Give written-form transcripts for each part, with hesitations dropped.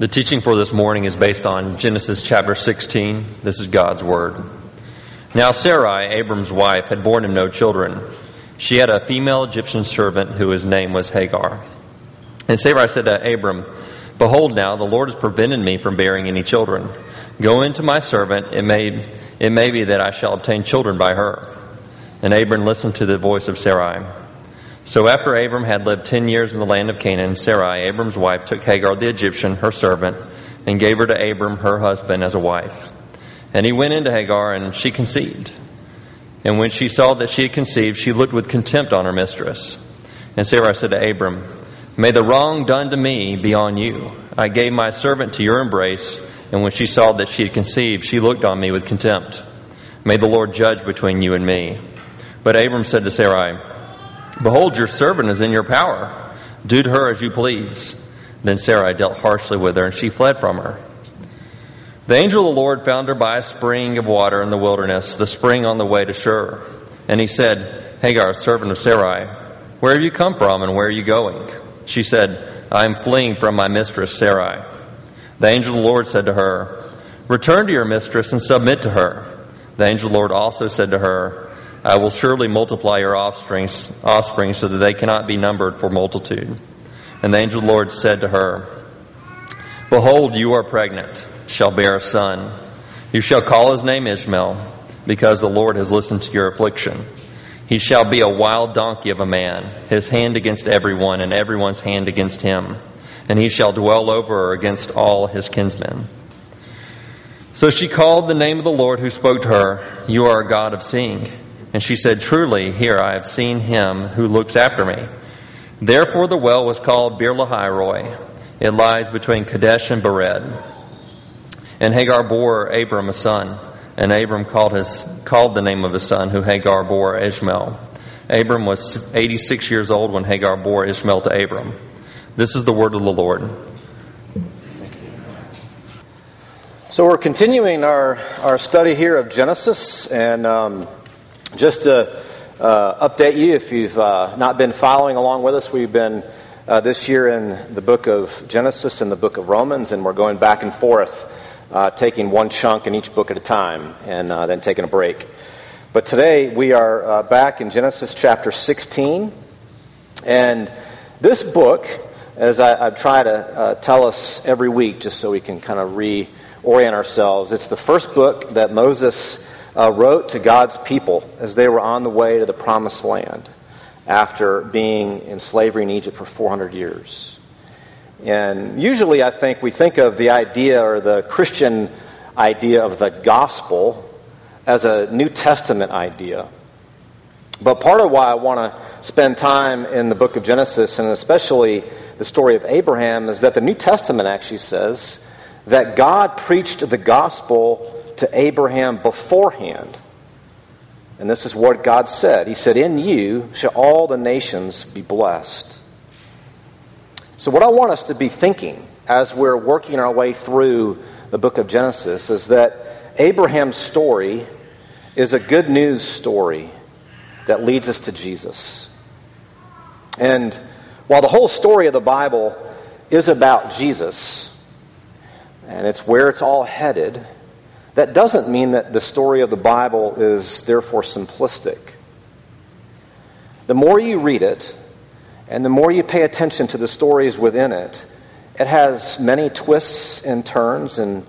The teaching for this morning is based on Genesis chapter 16. This is God's Word. Now Sarai, Abram's wife, had borne him no children. She had a female Egyptian servant whose name was Hagar. And Sarai said to Abram, "Behold now, the Lord has prevented me from bearing any children. Go in to my servant, it may be that I shall obtain children by her." And Abram listened to the voice of Sarai. So after Abram had lived 10 years in the land of Canaan, Sarai, Abram's wife, took Hagar the Egyptian, her servant, and gave her to Abram, her husband, as a wife. And he went into Hagar, and she conceived. And when she saw that she had conceived, she looked with contempt on her mistress. And Sarai said to Abram, "May the wrong done to me be on you. I gave my servant to your embrace, and when she saw that she had conceived, she looked on me with contempt. May the Lord judge between you and me." But Abram said to Sarai, "Behold, your servant is in your power. Do to her as you please." Then Sarai dealt harshly with her, and she fled from her. The angel of the Lord found her by a spring of water in the wilderness, the spring on the way to Shur. And he said, "Hagar, servant of Sarai, where have you come from and where are you going?" She said, "I am fleeing from my mistress Sarai." The angel of the Lord said to her, "Return to your mistress and submit to her." The angel of the Lord also said to her, "I will surely multiply your offspring so that they cannot be numbered for multitude." And the angel of the Lord said to her, "Behold, you are pregnant, shall bear a son. You shall call his name Ishmael, because the Lord has listened to your affliction. He shall be a wild donkey of a man, his hand against everyone, and everyone's hand against him. And he shall dwell over against all his kinsmen." So she called the name of the Lord who spoke to her, "You are a God of seeing." And she said, "Truly, here I have seen him who looks after me." Therefore the well was called Beer Lahairoi. It lies between Kadesh and Bered. And Hagar bore Abram a son, and Abram called the name of his son, who Hagar bore, Ishmael. Abram was 86 years old when Hagar bore Ishmael to Abram. This is the word of the Lord. So we're continuing our study here of Genesis, and just to update you, if you've not been following along with us, we've been this year in the book of Genesis and the book of Romans, and we're going back and forth, taking one chunk in each book at a time, and then taking a break. But today, we are back in Genesis chapter 16, and this book, as I try to tell us every week, just so we can kind of reorient ourselves, it's the first book that Moses wrote to God's people as they were on the way to the promised land after being in slavery in Egypt for 400 years. And usually I think we think of the idea or the Christian idea of the gospel as a New Testament idea. But part of why I want to spend time in the book of Genesis and especially the story of Abraham is that the New Testament actually says that God preached the gospel to Abraham beforehand. And this is what God said. He said, "In you shall all the nations be blessed." So what I want us to be thinking as we're working our way through the book of Genesis is that Abraham's story is a good news story that leads us to Jesus. And while the whole story of the Bible is about Jesus, and it's where it's all headed, that doesn't mean that the story of the Bible is therefore simplistic. The more you read it, and the more you pay attention to the stories within it, it has many twists and turns and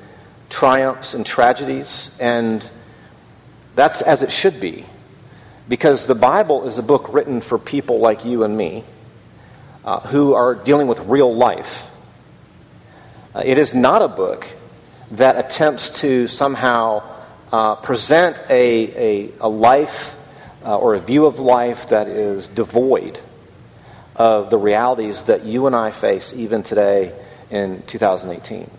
triumphs and tragedies, and that's as it should be. Because the Bible is a book written for people like you and me, who are dealing with real life. It is not a book that attempts to somehow present a life or a view of life that is devoid of the realities that you and I face even today in 2018.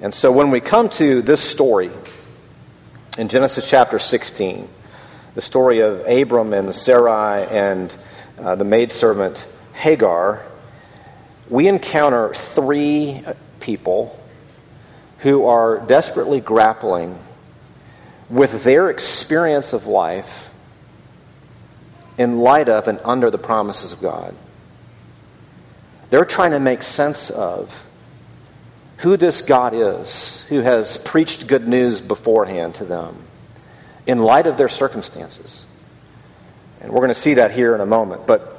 And so when we come to this story in Genesis chapter 16, the story of Abram and Sarai and the maidservant Hagar, we encounter three people who are desperately grappling with their experience of life in light of and under the promises of God. They're trying to make sense of who this God is who has preached good news beforehand to them in light of their circumstances. And we're going to see that here in a moment. But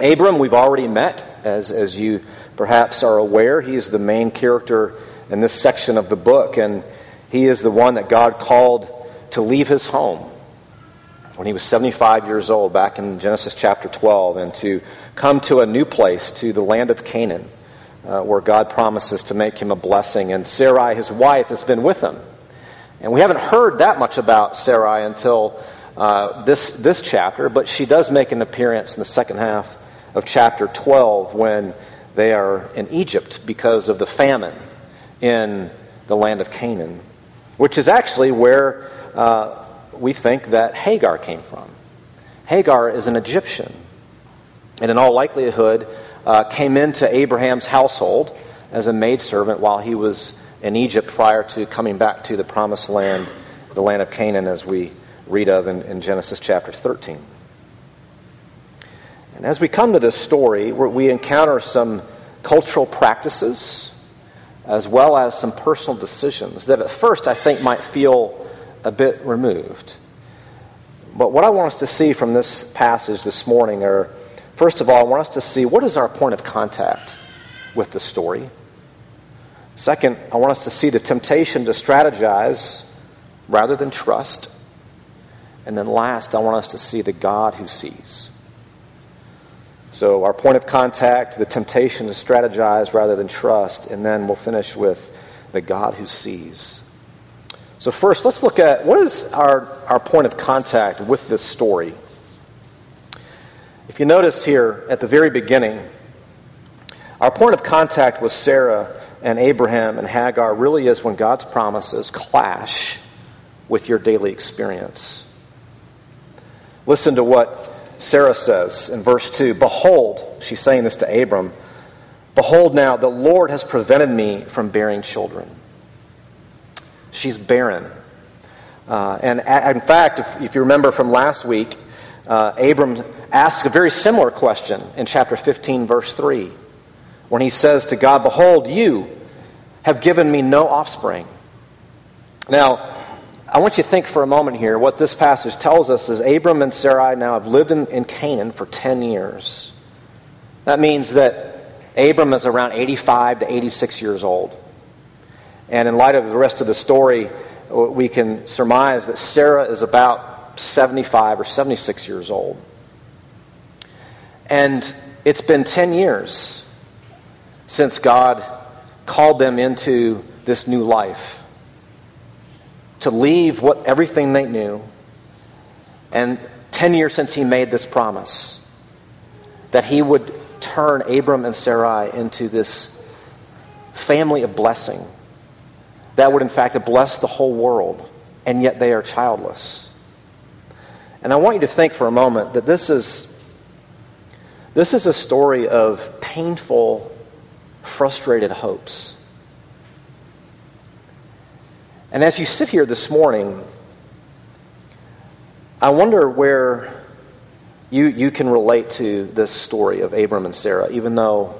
Abram, we've already met, as you perhaps are aware. He is the main character in this section of the book, and he is the one that God called to leave his home when he was 75 years old back in Genesis chapter 12 and to come to a new place, to the land of Canaan, where God promises to make him a blessing. And Sarai, his wife, has been with him. And we haven't heard that much about Sarai until this chapter, but she does make an appearance in the second half of chapter 12 when they are in Egypt because of the famine in the land of Canaan, which is actually where we think that Hagar came from. Hagar is an Egyptian, and in all likelihood came into Abraham's household as a maidservant while he was in Egypt prior to coming back to the promised land, the land of Canaan, as we read of in Genesis chapter 13. And as we come to this story, we encounter some cultural practices as well as some personal decisions that at first I think might feel a bit removed. But what I want us to see from this passage this morning are, first of all, I want us to see what is our point of contact with the story. Second, I want us to see the temptation to strategize rather than trust. And then last, I want us to see the God who sees. So our point of contact, the temptation to strategize rather than trust, and then we'll finish with the God who sees. So first, let's look at what is our point of contact with this story. If you notice here at the very beginning, our point of contact with Sarah and Abraham and Hagar really is when God's promises clash with your daily experience. Listen to what Sarah says in verse 2, "Behold," she's saying this to Abram, "behold now, the Lord has prevented me from bearing children." She's barren. And in fact, if you remember from last week, Abram asks a very similar question in chapter 15, verse 3, when he says to God, "Behold, you have given me no offspring." Now, I want you to think for a moment here. What this passage tells us is Abram and Sarai now have lived in Canaan for 10 years. That means that Abram is around 85 to 86 years old. And in light of the rest of the story, we can surmise that Sarah is about 75 or 76 years old. And it's been 10 years since God called them into this new life, to leave everything they knew, and 10 years since he made this promise that he would turn Abram and Sarai into this family of blessing that would in fact have blessed the whole world, and yet they are childless. And I want you to think for a moment that this is a story of painful, frustrated hopes. And as you sit here this morning, I wonder where you can relate to this story of Abram and Sarah, even though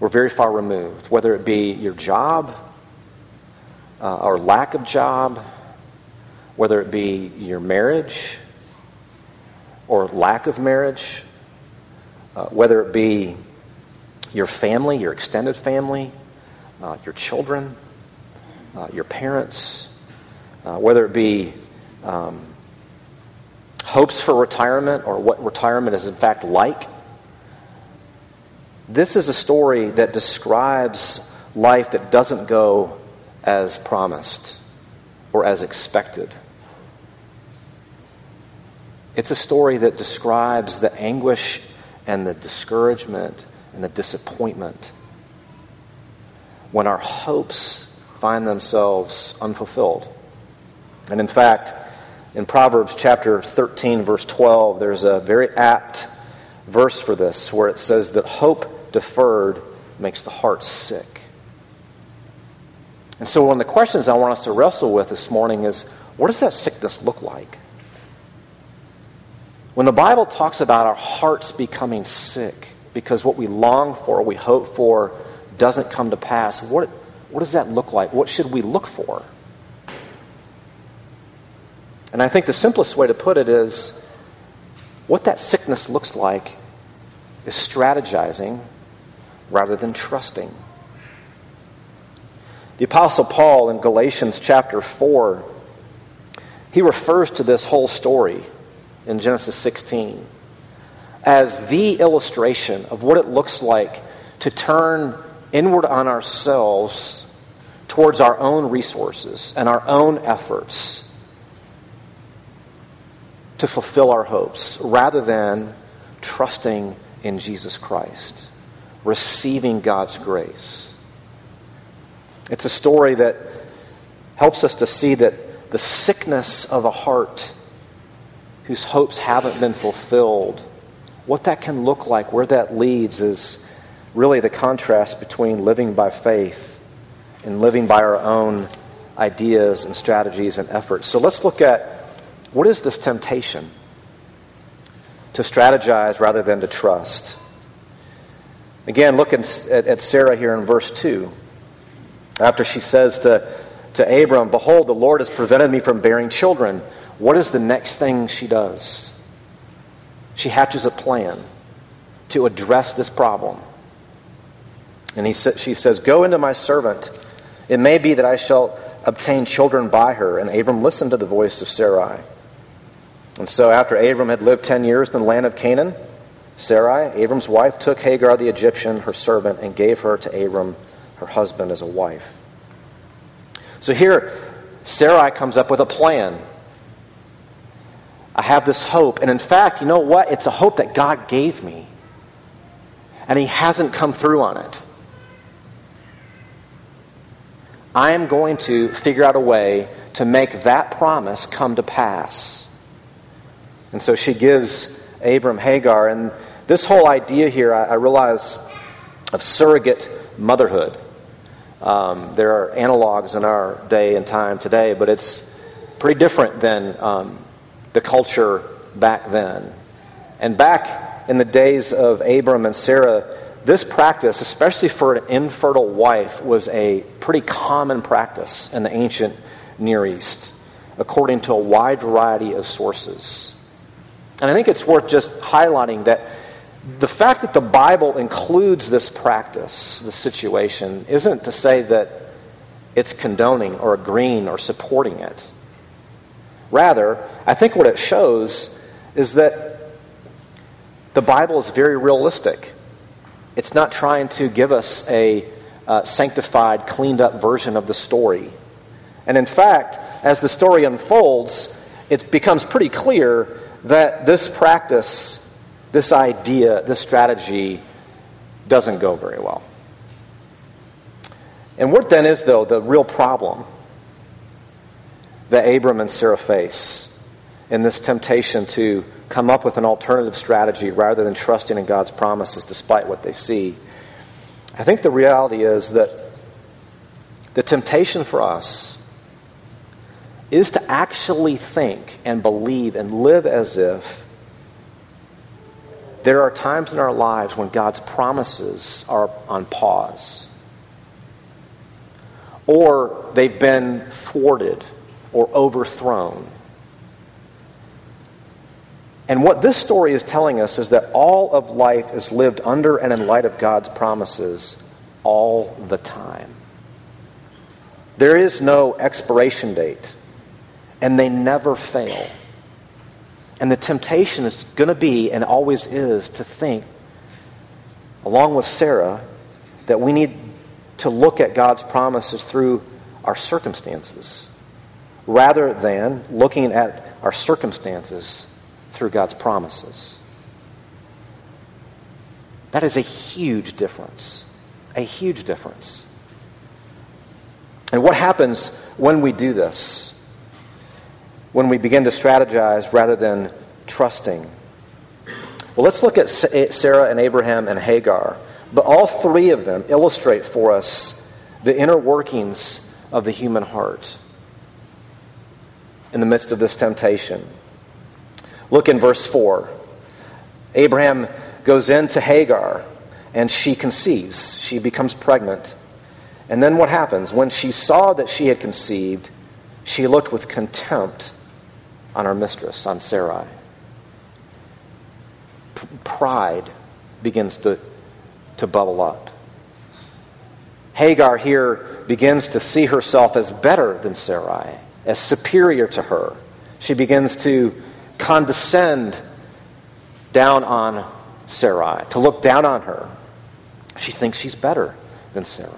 we're very far removed, whether it be your job or lack of job, whether it be your marriage or lack of marriage, whether it be your family, your extended family, your children, your parents, whether it be hopes for retirement or what retirement is in fact like. This is a story that describes life that doesn't go as promised or as expected. It's a story that describes the anguish and the discouragement and the disappointment when our hopes find themselves unfulfilled. And in fact, in Proverbs chapter 13, verse 12, there's a very apt verse for this, where it says that hope deferred makes the heart sick. And so one of the questions I want us to wrestle with this morning is, what does that sickness look like? When the Bible talks about our hearts becoming sick because what we long for, we hope for, doesn't come to pass, what What does that look like? What should we look for? And I think the simplest way to put it is what that sickness looks like is strategizing rather than trusting. The Apostle Paul in Galatians chapter 4, he refers to this whole story in Genesis 16 as the illustration of what it looks like to turn inward on ourselves towards our own resources and our own efforts to fulfill our hopes rather than trusting in Jesus Christ, receiving God's grace. It's a story that helps us to see that the sickness of a heart whose hopes haven't been fulfilled, what that can look like, where that leads is really the contrast between living by faith and living by our own ideas and strategies and efforts. So let's look at what is this temptation to strategize rather than to trust. Again, look at Sarah here in verse 2. After she says to Abram, "Behold, the Lord has prevented me from bearing children." What is the next thing she does? She hatches a plan to address this problem. And she says, "Go into my servant. It may be that I shall obtain children by her." And Abram listened to the voice of Sarai. And so after Abram had lived 10 years in the land of Canaan, Sarai, Abram's wife, took Hagar the Egyptian, her servant, and gave her to Abram, her husband, as a wife. So here, Sarai comes up with a plan. I have this hope. And in fact, you know what? It's a hope that God gave me. And he hasn't come through on it. I am going to figure out a way to make that promise come to pass. And so she gives Abram Hagar. And this whole idea here, I realize, of surrogate motherhood. There are analogs in our day and time today, but it's pretty different than the culture back then. And back in the days of Abram and Sarah, this practice, especially for an infertile wife, was a pretty common practice in the ancient Near East, according to a wide variety of sources. And I think it's worth just highlighting that the fact that the Bible includes this practice, this situation, isn't to say that it's condoning or agreeing or supporting it. Rather, I think what it shows is that the Bible is very realistic. It's not trying to give us a sanctified, cleaned-up version of the story. And in fact, as the story unfolds, it becomes pretty clear that this practice, this idea, this strategy doesn't go very well. And what then is, though, the real problem that Abram and Sarah face in this temptation to come up with an alternative strategy rather than trusting in God's promises despite what they see? I think the reality is that the temptation for us is to actually think and believe and live as if there are times in our lives when God's promises are on pause, or they've been thwarted or overthrown. And what this story is telling us is that all of life is lived under and in light of God's promises all the time. There is no expiration date, and they never fail. And the temptation is going to be, and always is, to think, along with Sarah, that we need to look at God's promises through our circumstances, rather than looking at our circumstances through God's promises. That is a huge difference. A huge difference. And what happens when we do this? When we begin to strategize rather than trusting. Well, let's look at Sarah and Abraham and Hagar. But all three of them illustrate for us the inner workings of the human heart in the midst of this temptation. Look in verse 4. Abraham goes in to Hagar, and she conceives. She becomes pregnant. And then what happens? When she saw that she had conceived, she looked with contempt on her mistress, on Sarai. Pride begins to bubble up. Hagar here begins to see herself as better than Sarai, as superior to her. She begins to condescend down on Sarai, to look down on her. She thinks she's better than Sarai.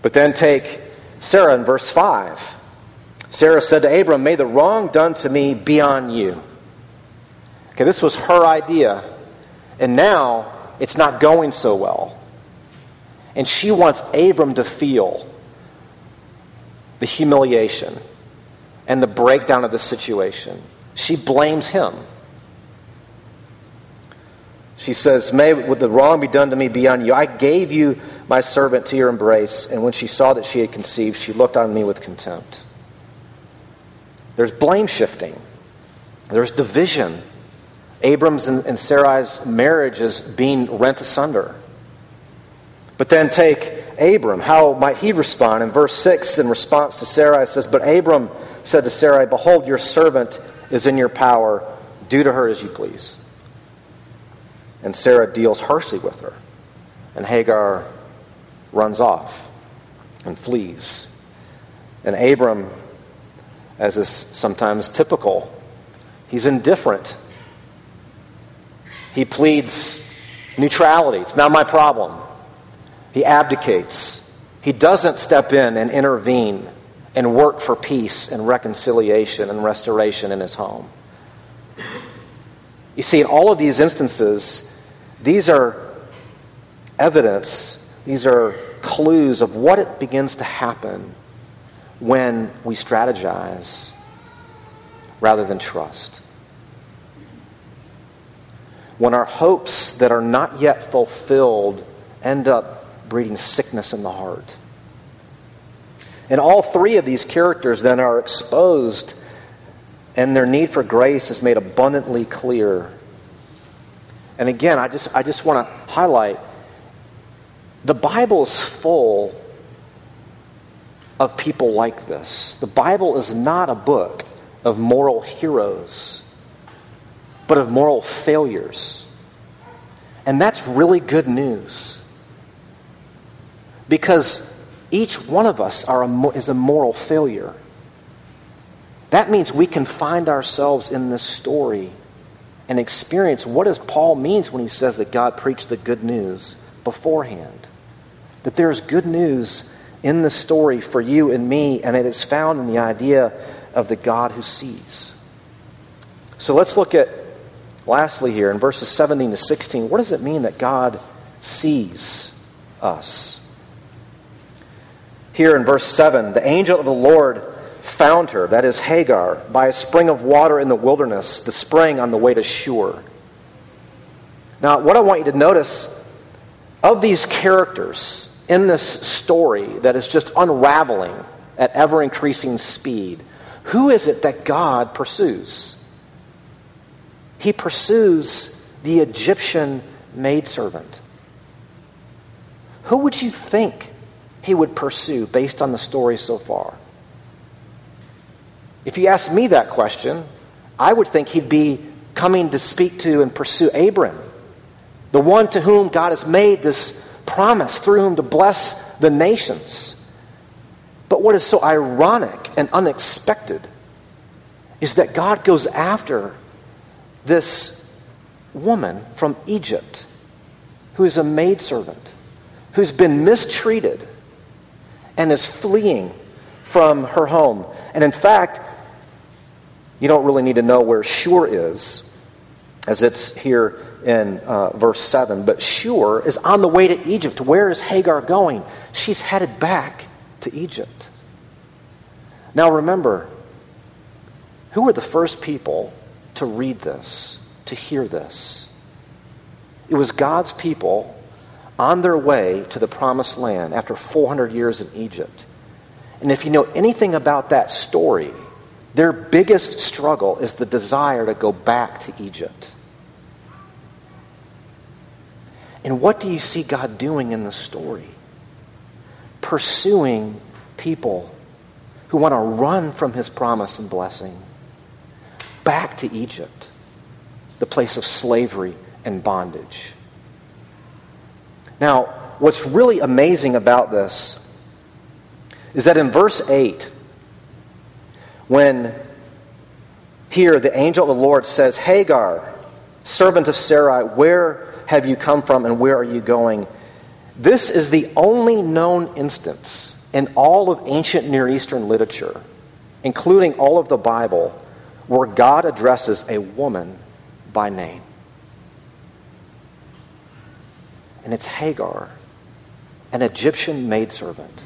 But then take Sarah in verse 5. Sarah said to Abram, "May the wrong done to me be on you." Okay, this was her idea, and now it's not going so well. And she wants Abram to feel the humiliation and the breakdown of the situation. She blames him. She says, "May the wrong be done to me be on you. I gave you my servant to your embrace." And when she saw that she had conceived, she looked on me with contempt. There's blame shifting. There's division. Abram's and Sarai's marriage is being rent asunder. But then take Abram. How might he respond? In verse 6, in response to Sarai, it says, "But Abram said to Sarai, 'Behold, your servant is in your power. Do to her as you please.' And Sarah deals harshly with her. And Hagar runs off and flees. And Abram, as is sometimes typical, he's indifferent. He pleads neutrality. It's not my problem. He abdicates. He doesn't step in and intervene and work for peace and reconciliation and restoration in his home. You see, in all of these instances, these are evidence, these are clues of what it begins to happen when we strategize rather than trust. When our hopes that are not yet fulfilled end up breeding sickness in the heart. And all three of these characters then are exposed, and their need for grace is made abundantly clear. And again, I just want to highlight, the Bible is full of people like this. The Bible is not a book of moral heroes, but of moral failures. And that's really good news, because each one of us is a moral failure. That means we can find ourselves in this story and experience what does Paul means when he says that God preached the good news beforehand. That there's good news in the story for you and me, and it is found in the idea of the God who sees. So let's look at, lastly here, in verses 17 to 16, what does it mean that God sees us? Here in verse 7, the angel of the Lord found her, that is Hagar, by a spring of water in the wilderness, the spring on the way to Shur. Now, what I want you to notice, of these characters in this story that is just unraveling at ever-increasing speed, who is it that God pursues? He pursues the Egyptian maidservant. Who would you think he would pursue based on the story so far? If you asked me that question, I would think he'd be coming to speak to and pursue Abram, the one to whom God has made this promise, through whom to bless the nations. But what is so ironic and unexpected is that God goes after this woman from Egypt, who is a maidservant, who's been mistreated and is fleeing from her home. And in fact, you don't really need to know where Shur is, as it's here in verse 7. But Shur is on the way to Egypt. Where is Hagar going? She's headed back to Egypt. Now remember, who were the first people to read this, to hear this? It was God's people on their way to the promised land after 400 years in Egypt. And if you know anything about that story, their biggest struggle is the desire to go back to Egypt. And what do you see God doing in the story? pursuing people who want to run from his promise and blessing back to Egypt, the place of slavery and bondage. Now, what's really amazing about this is that in verse 8, when here the angel of the Lord says, Hagar, servant of Sarai, where have you come from and where are you going? This is the only known instance in all of ancient Near Eastern literature, including all of the Bible, where God addresses a woman by name. And it's Hagar, an Egyptian maidservant.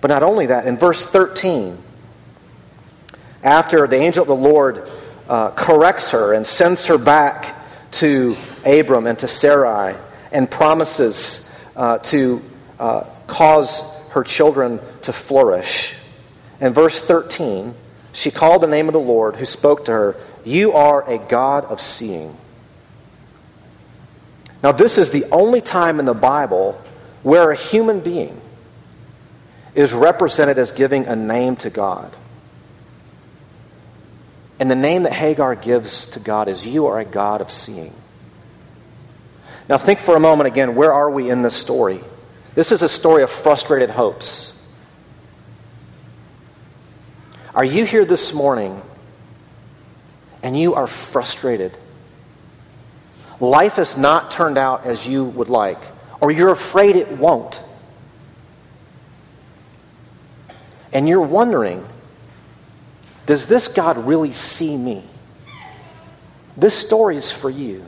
But not only that, in verse 13, after the angel of the Lord corrects her and sends her back to Abram and to Sarai and promises to cause her children to flourish, in verse 13, she called the name of the Lord who spoke to her, "You are a God of seeing." Now, this is the only time in the Bible where a human being is represented as giving a name to God. And the name that Hagar gives to God is, "You are a God of seeing." Now think for a moment again, where are we in this story? This is a story of frustrated hopes. Are you here this morning and you are frustrated? Life has not turned out as you would like, or you're afraid it won't. And you're wondering, does this God really see me? This story is for you.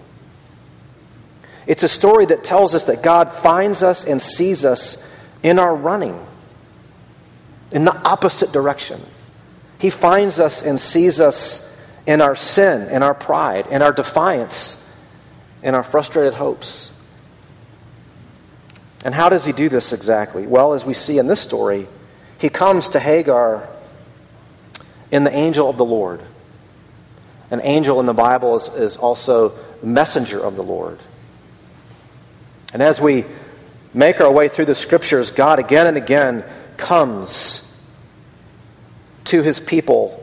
It's a story that tells us that God finds us and sees us in our running, in the opposite direction. He finds us and sees us in our sin, in our pride, in our defiance, in our frustrated hopes. And how does he do this exactly? Well, as we see in this story, he comes to Hagar in the angel of the Lord. An angel in the Bible is also messenger of the Lord. And as we make our way through the scriptures, God again and again comes to his people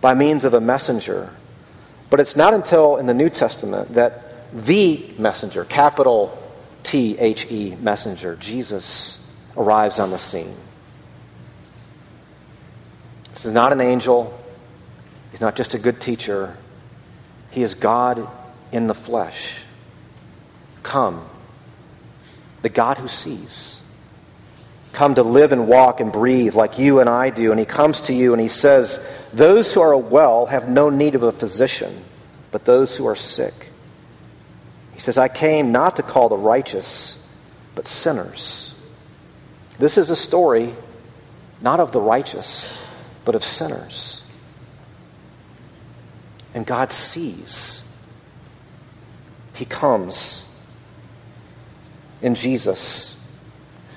by means of a messenger. But it's not until in the New Testament that the messenger, capital T-H-E, messenger, Jesus, arrives on the scene. This is not an angel. He's not just a good teacher. He is God in the flesh. Come, the God who sees. Come to live and walk and breathe like you and I do. And he comes to you and he says, "Those who are well have no need of a physician, but those who are sick." He says, "I came not to call the righteous, but sinners." This is a story not of the righteous, but of sinners. And God sees. He comes in Jesus.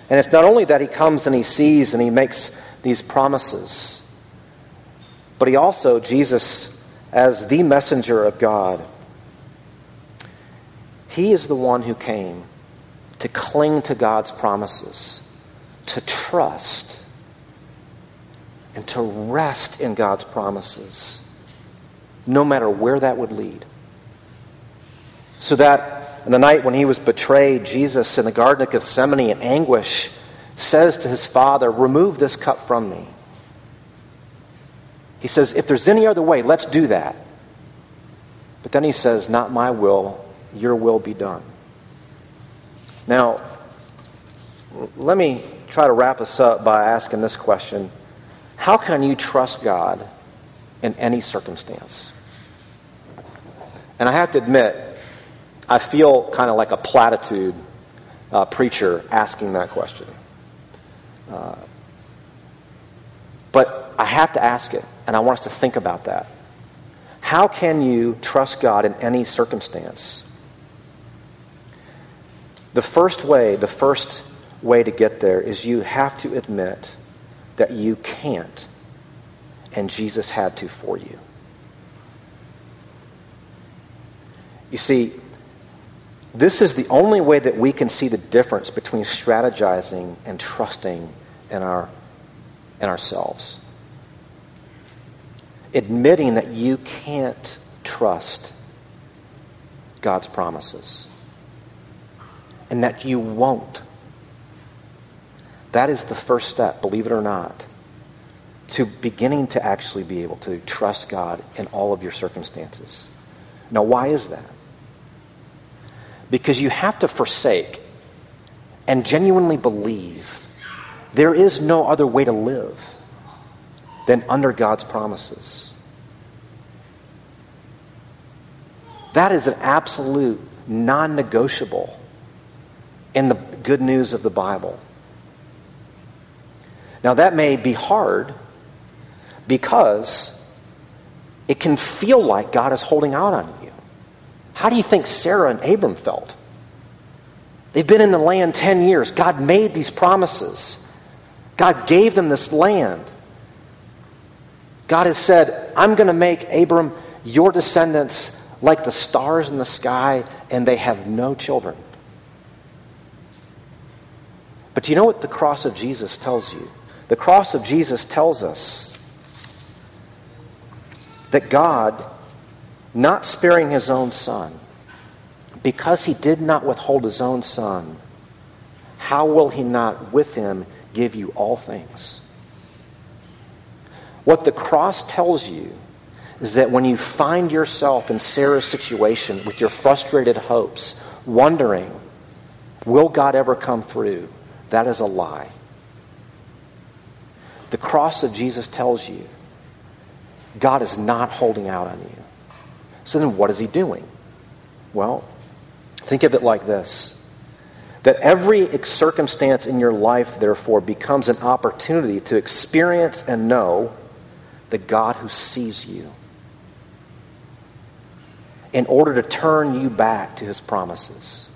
And it's not only that he comes and he sees and he makes these promises, but he also, Jesus, as the messenger of God, he is the one who came to cling to God's promises, to trust and to rest in God's promises, no matter where that would lead. So that in the night when he was betrayed, Jesus in the Garden of Gethsemane in anguish says to his Father, "Remove this cup from me." He says, "If there's any other way, let's do that." But then he says, "Not my will, your will be done." Now, let me try to wrap us up by asking this question. How can you trust God in any circumstance? And I have to admit, I feel kind of like a platitude preacher asking that question. But I have to ask it, and I want us to think about that. How can you trust God in any circumstance? The first way to get there is you have to admit that you can't, and Jesus had to for you. You see, This is the only way that we can see the difference between strategizing and trusting in ourselves. Admitting that you can't trust God's promises and that you won't. That is the first step, believe it or not, to beginning to actually be able to trust God in all of your circumstances. Now, why is that? Because you have to forsake and genuinely believe there is no other way to live than under God's promises. That is an absolute non-negotiable in the good news of the Bible. Now, that may be hard because it can feel like God is holding out on you. How do you think Sarah and Abram felt? They've been in the land 10 years. God made these promises. God gave them this land. God has said, I'm going to make, Abram, your descendants like the stars in the sky, and they have no children. But do you know what the cross of Jesus tells you? The cross of Jesus tells us that God, not sparing his own son, because he did not withhold his own son, how will he not with him give you all things? What the cross tells you is that when you find yourself in Sarah's situation with your frustrated hopes, wondering, will God ever come through? That is a lie. The cross of Jesus tells you God is not holding out on you. So then what is he doing? Well, think of it like this. That every circumstance in your life, therefore, becomes an opportunity to experience and know the God who sees you in order to turn you back to his promises.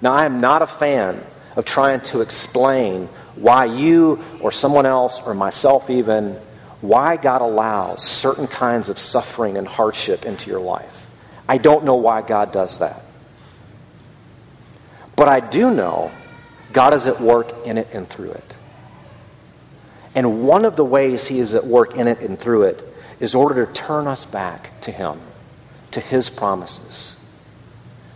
Now, I am not a fan of trying to explain why you or someone else or myself even, why God allows certain kinds of suffering and hardship into your life. I don't know why God does that. But I do know God is at work in it and through it. And one of the ways he is at work in it and through it is in order to turn us back to him, to his promises,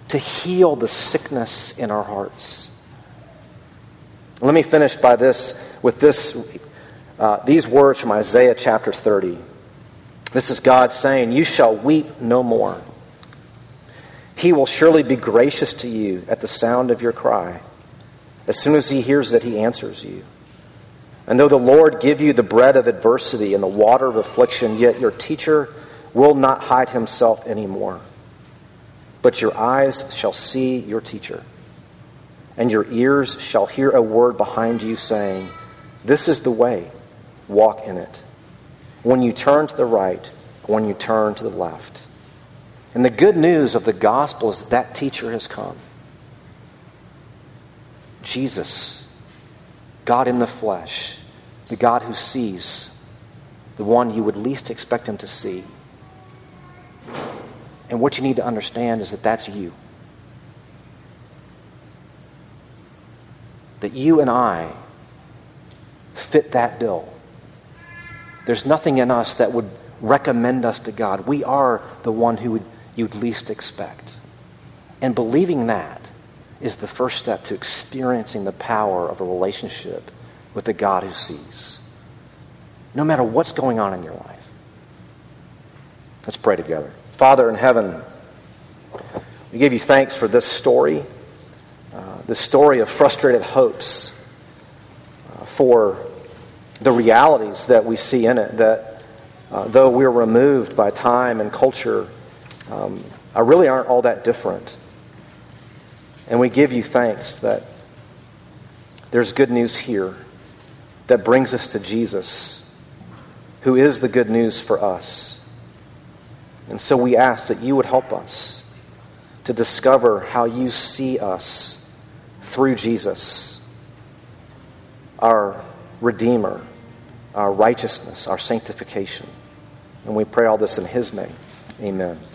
to heal the sickness in our hearts. Let me finish by this with this, these words from Isaiah chapter 30. This is God saying, "You shall weep no more. He will surely be gracious to you at the sound of your cry. As soon as he hears it, he answers you. And though the Lord give you the bread of adversity and the water of affliction, yet your teacher will not hide himself anymore. But your eyes shall see your teacher, and your ears shall hear a word behind you saying, 'This is the way, walk in it.' When you turn to the right, when you turn to the left." And the good news of the gospel is that teacher has come. Jesus, God in the flesh, the God who sees, the one you would least expect him to see. And what you need to understand is that that's you. That you and I fit that bill. There's nothing in us that would recommend us to God. We are the one who you'd least expect. And believing that is the first step to experiencing the power of a relationship with the God who sees, no matter what's going on in your life. Let's pray together. Father in heaven, we give you thanks for this story of frustrated hopes, for the realities that we see in it, that though we're removed by time and culture, really aren't all that different. And we give you thanks that there's good news here that brings us to Jesus, who is the good news for us. And so we ask that you would help us to discover how you see us through Jesus, our Redeemer, our righteousness, our sanctification. And we pray all this in his name. Amen.